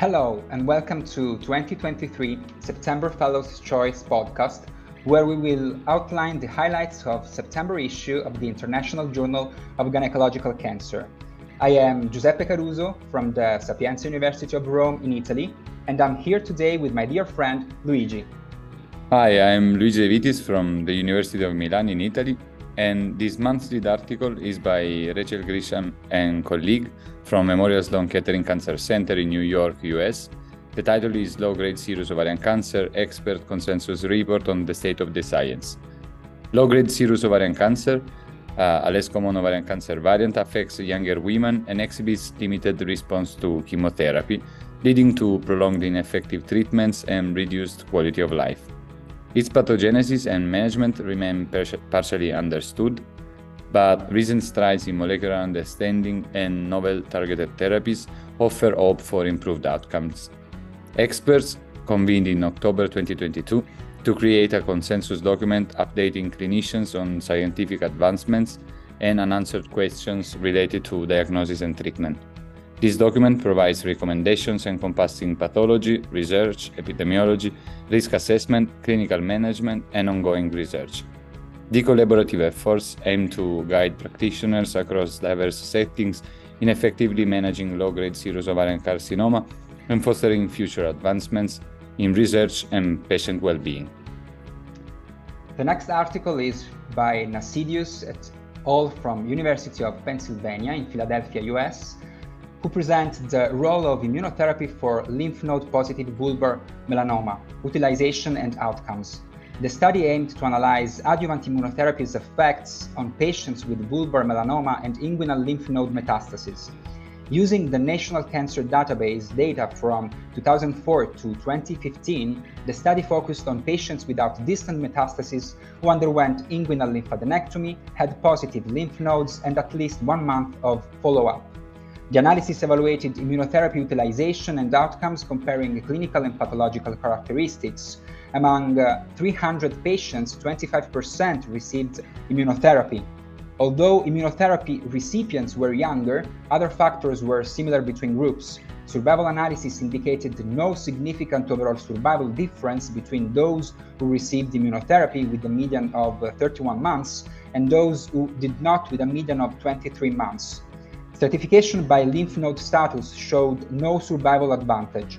Hello and welcome to 2023 September Fellows' Choice podcast, where we will outline the highlights of September issue of the International Journal of Gynecological Cancer. I am Giuseppe Caruso from the Sapienza University of Rome in Italy, and I'm here today with my dear friend Luigi. Hi, I'm Luigi De Vitis from the University of Milan in Italy, and this month's lead article is by Rachel Grisham and colleague from Memorial Sloan Kettering Cancer Center in New York, US. The title is Low-Grade Serous Ovarian Cancer, Expert Consensus Report on the State of the Science. Low-grade serous ovarian cancer, a less common ovarian cancer variant, affects younger women and exhibits limited response to chemotherapy, leading to prolonged ineffective treatments and reduced quality of life. Its pathogenesis and management remain partially understood, but recent strides in molecular understanding and novel targeted therapies offer hope for improved outcomes. Experts convened in October 2022 to create a consensus document updating clinicians on scientific advancements and unanswered questions related to diagnosis and treatment. This document provides recommendations encompassing pathology, research, epidemiology, risk assessment, clinical management, and ongoing research. The collaborative efforts aim to guide practitioners across diverse settings in effectively managing low-grade serous ovarian carcinoma and fostering future advancements in research and patient well-being. The next article is by Nasidius et al. From University of Pennsylvania in Philadelphia, US, who present the role of immunotherapy for lymph node positive vulvar melanoma, utilization and outcomes. The study aimed to analyze adjuvant immunotherapy's effects on patients with vulvar melanoma and inguinal lymph node metastases. Using the National Cancer Database data from 2004 to 2015, the study focused on patients without distant metastases who underwent inguinal lymphadenectomy, had positive lymph nodes, and at least 1 month of follow-up. The analysis evaluated immunotherapy utilization and outcomes, comparing clinical and pathological characteristics. Among 300 patients, 25% received immunotherapy. Although immunotherapy recipients were younger, other factors were similar between groups. Survival analysis indicated no significant overall survival difference between those who received immunotherapy with a median of 31 months and those who did not, with a median of 23 months. Stratification by lymph node status showed no survival advantage.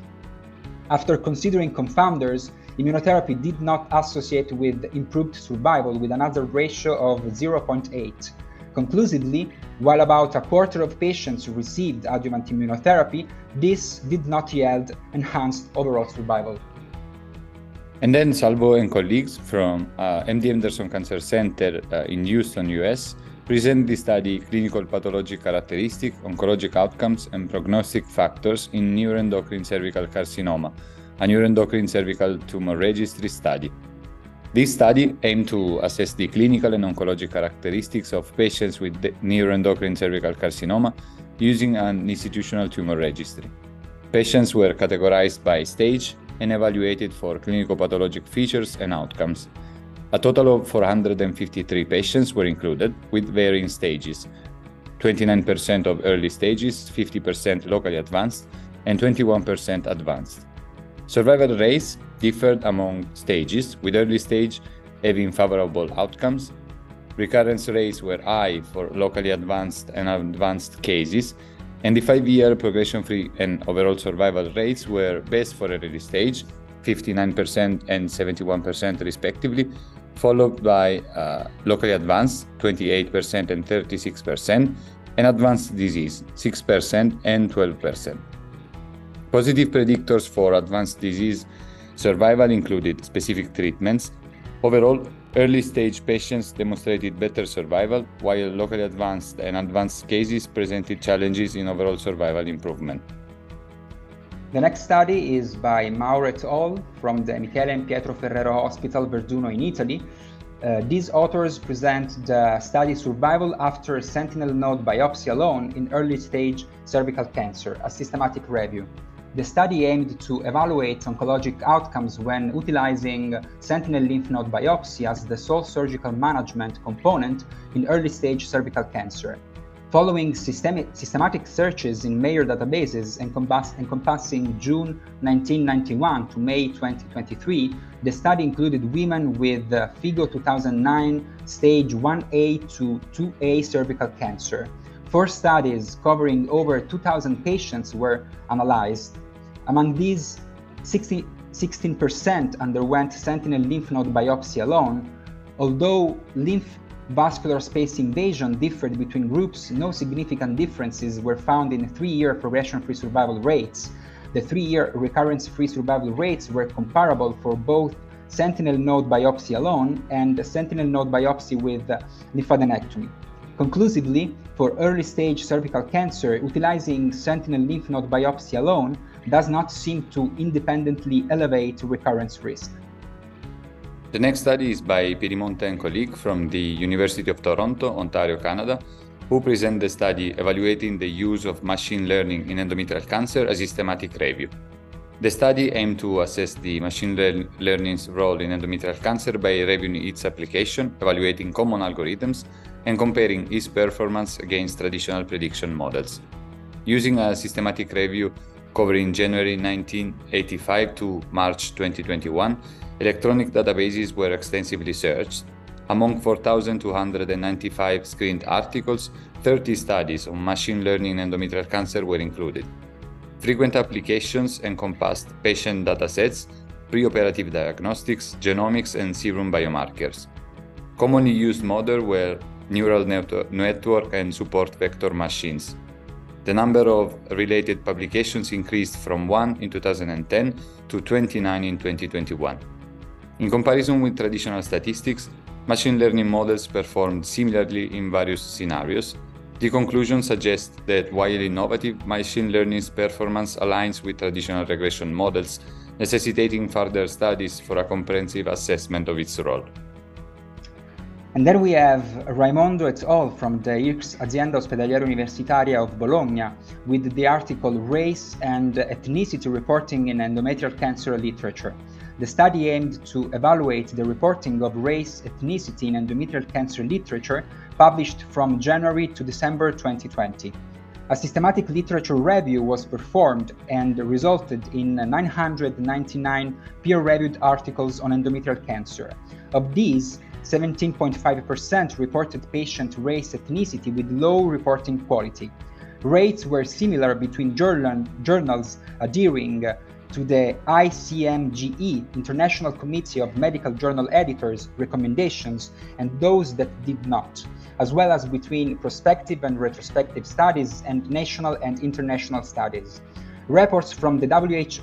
After considering confounders, immunotherapy did not associate with improved survival, with an hazard ratio of 0.8. Conclusively, while about a quarter of patients received adjuvant immunotherapy, this did not yield enhanced overall survival. And then Salvo and colleagues from MD Anderson Cancer Center in Houston, US, present the study Clinical Pathologic Characteristics, Oncologic Outcomes, and Prognostic Factors in Neuroendocrine Cervical Carcinoma, a neuroendocrine cervical tumor registry study. This study aimed to assess the clinical and oncologic characteristics of patients with neuroendocrine cervical carcinoma using an institutional tumor registry. Patients were categorized by stage and evaluated for clinical pathologic features and outcomes. A total of 453 patients were included, with varying stages: 29% of early stages, 50% locally advanced, and 21% advanced. Survival rates differed among stages, with early stage having favorable outcomes. Recurrence rates were high for locally advanced and advanced cases, and the 5-year progression-free and overall survival rates were best for early stage, 59% and 71% respectively, followed by locally advanced, 28% and 36%, and advanced disease, 6% and 12%. Positive predictors for advanced disease survival included specific treatments. Overall, early stage patients demonstrated better survival, while locally advanced and advanced cases presented challenges in overall survival improvement. The next study is by Maurer et al. From the Michele and Pietro Ferrero Hospital Verduno in Italy. These authors present the study Survival After Sentinel Node Biopsy Alone in Early Stage Cervical Cancer, a systematic review. The study aimed to evaluate oncologic outcomes when utilizing sentinel lymph node biopsy as the sole surgical management component in early stage cervical cancer. Following systematic searches in major databases encompassing June 1991 to May 2023, the study included women with FIGO 2009 stage 1A to 2A cervical cancer. 4 studies covering over 2,000 patients were analyzed. Among these, 16% underwent sentinel lymph node biopsy alone. Although lymph vascular space invasion differed between groups, no significant differences were found in 3-year progression-free survival rates. The 3-year recurrence-free survival rates were comparable for both sentinel node biopsy alone and sentinel node biopsy with lymphadenectomy. Conclusively, for early-stage cervical cancer, utilizing sentinel lymph node biopsy alone does not seem to independently elevate recurrence risk. The next study is by Piedimonte and colleague from the University of Toronto, Ontario, Canada, who present the study evaluating the use of machine learning in endometrial cancer as systematic review. The study aimed to assess the machine learning's role in endometrial cancer by reviewing its application, evaluating common algorithms, and comparing its performance against traditional prediction models. Using a systematic review covering January 1985 to March 2021, electronic databases were extensively searched. Among 4,295 screened articles, 30 studies on machine learning in endometrial cancer were included. Frequent applications encompassed patient datasets, preoperative diagnostics, genomics, and serum biomarkers. Commonly used models were neural network and support vector machines. The number of related publications increased from 1 in 2010 to 29 in 2021. In comparison with traditional statistics, machine learning models performed similarly in various scenarios. The conclusion suggests that while innovative, machine learning's performance aligns with traditional regression models, necessitating further studies for a comprehensive assessment of its role. And then we have Raimondo et al. From the IRCCS Azienda Ospedaliero Universitaria of Bologna with the article Race and Ethnicity Reporting in Endometrial Cancer Literature. The study aimed to evaluate the reporting of race, ethnicity in endometrial cancer literature published from January to December 2020. A systematic literature review was performed and resulted in 999 peer-reviewed articles on endometrial cancer. Of these, 17.5% reported patient race ethnicity with low reporting quality. Rates were similar between journals adhering to the ICMGE, International Committee of Medical Journal Editors, recommendations, and those that did not, as well as between prospective and retrospective studies and national and international studies. Reports from the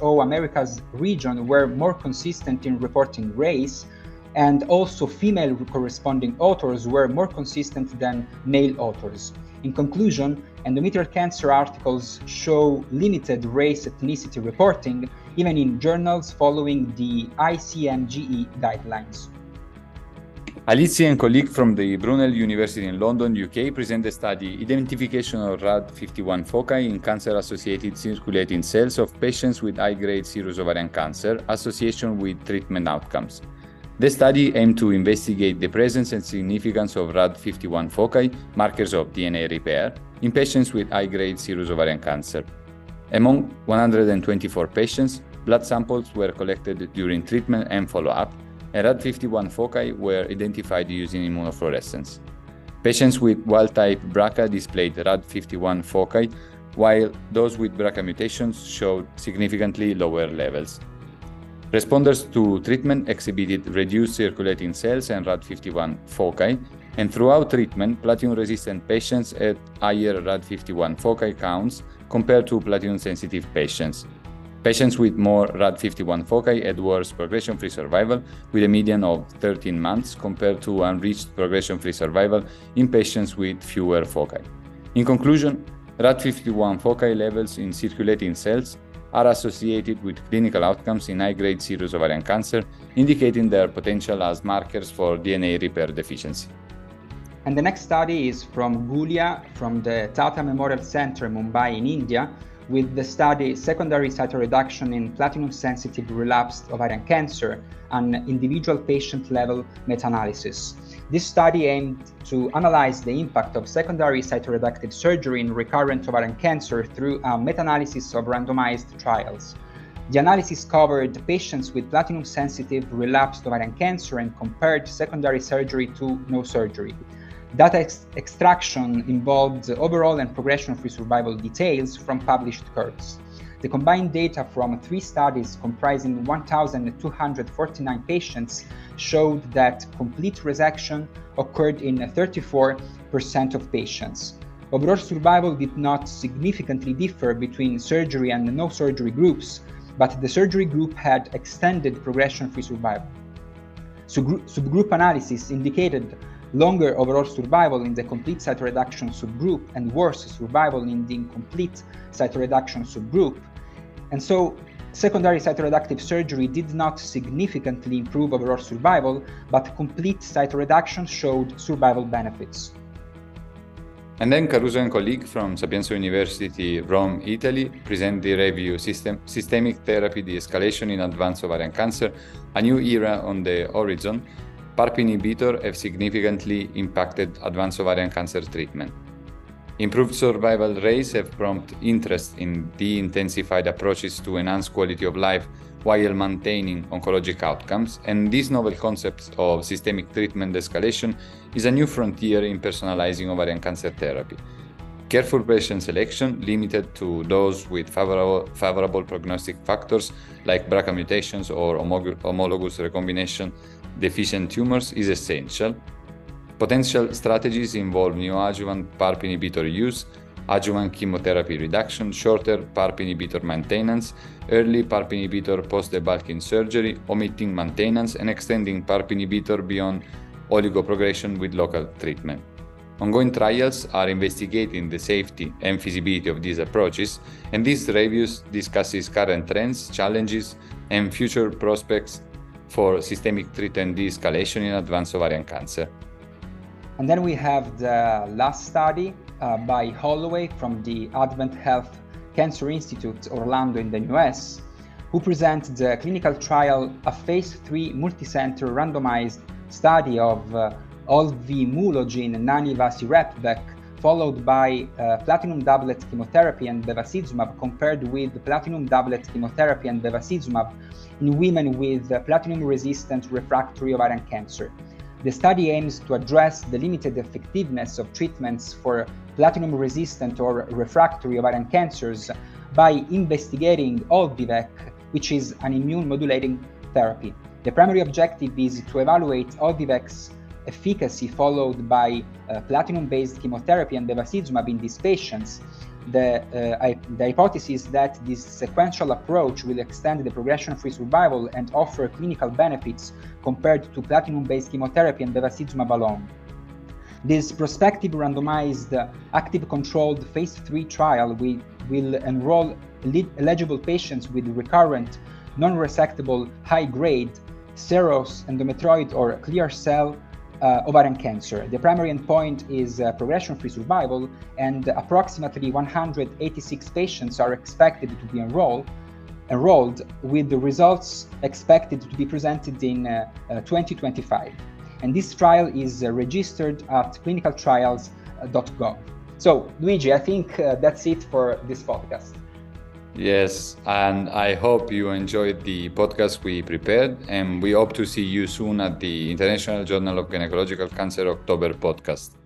WHO Americas region were more consistent in reporting race, and also female corresponding authors were more consistent than male authors. In conclusion, endometrial cancer articles show limited race-ethnicity reporting, even in journals following the ICMGE guidelines. Alizzi and colleague from the Brunel University in London, UK, present a study, Identification of RAD51 foci in cancer-associated circulating cells of patients with high-grade serous ovarian cancer, association with treatment outcomes. The study aimed to investigate the presence and significance of RAD51 foci, markers of DNA repair, in patients with high-grade serous ovarian cancer. Among 124 patients, blood samples were collected during treatment and follow-up, and RAD51 foci were identified using immunofluorescence. Patients with wild-type BRCA displayed RAD51 foci, while those with BRCA mutations showed significantly lower levels. Responders to treatment exhibited reduced circulating cells and RAD51 foci, and throughout treatment, platinum-resistant patients had higher RAD51 foci counts compared to platinum-sensitive patients. Patients with more RAD51 foci had worse progression-free survival, with a median of 13 months compared to unreached progression-free survival in patients with fewer foci. In conclusion, RAD51 foci levels in circulating cells are associated with clinical outcomes in high-grade serous ovarian cancer, indicating their potential as markers for DNA repair deficiency. And the next study is from Gulia, from the Tata Memorial Center, Mumbai in India, with the study Secondary Cytoreduction in Platinum-Sensitive Relapsed Ovarian Cancer, an individual patient-level meta-analysis. This study aimed to analyze the impact of secondary cytoreductive surgery in recurrent ovarian cancer through a meta-analysis of randomized trials. The analysis covered patients with platinum-sensitive relapsed ovarian cancer and compared secondary surgery to no surgery. Data extraction involved overall and progression-free survival details from published curves. The combined data from three studies comprising 1,249 patients showed that complete resection occurred in 34% of patients. Overall survival did not significantly differ between surgery and no-surgery groups, but the surgery group had extended progression-free survival. Subgroup analysis indicated longer overall survival in the complete cytoreduction subgroup and worse survival in the incomplete cytoreduction subgroup. And so secondary cytoreductive surgery did not significantly improve overall survival, but complete cytoreduction showed survival benefits. And then Caruso and colleague from Sapienza University, Rome, Italy, present the review Systemic Therapy De-Escalation in Advanced Ovarian Cancer, a new era on the horizon. PARP inhibitor have significantly impacted advanced ovarian cancer treatment. Improved survival rates have prompted interest in de-intensified approaches to enhance quality of life while maintaining oncologic outcomes, and this novel concept of systemic treatment escalation is a new frontier in personalizing ovarian cancer therapy. Careful patient selection limited to those with favorable prognostic factors like BRCA mutations or homologous recombination deficient tumors is essential. Potential strategies involve neoadjuvant PARP inhibitor use, adjuvant chemotherapy reduction, shorter PARP inhibitor maintenance, early PARP inhibitor post-debulking surgery, omitting maintenance, and extending PARP inhibitor beyond oligoprogression with local treatment. Ongoing trials are investigating the safety and feasibility of these approaches, and this review discusses current trends, challenges, and future prospects for systemic treatment de-escalation in advanced ovarian cancer. And then we have the last study by Holloway from the Advent Health Cancer Institute, Orlando in the US, who presents the clinical trial, a phase 3 multicenter randomized study of Olvimulogene Nanivacirepvec followed by platinum doublet chemotherapy and bevacizumab compared with platinum doublet chemotherapy and bevacizumab in women with platinum-resistant refractory ovarian cancer. The study aims to address the limited effectiveness of treatments for platinum-resistant or refractory ovarian cancers by investigating Olvivec, which is an immune-modulating therapy. The primary objective is to evaluate Olvivec's efficacy followed by platinum-based chemotherapy and bevacizumab in these patients. The hypothesis that this sequential approach will extend the progression-free survival and offer clinical benefits compared to platinum-based chemotherapy and bevacizumab alone. This prospective randomized active controlled phase 3 trial will enroll eligible patients with recurrent non-resectable high-grade serous endometrioid or clear cell ovarian cancer. The primary endpoint is progression-free survival, and approximately 186 patients are expected to be enrolled, with the results expected to be presented in 2025. And this trial is registered at clinicaltrials.gov. So, Luigi, I think that's it for this podcast. Yes, and I hope you enjoyed the podcast we prepared, and we hope to see you soon at the International Journal of Gynecological Cancer October podcast.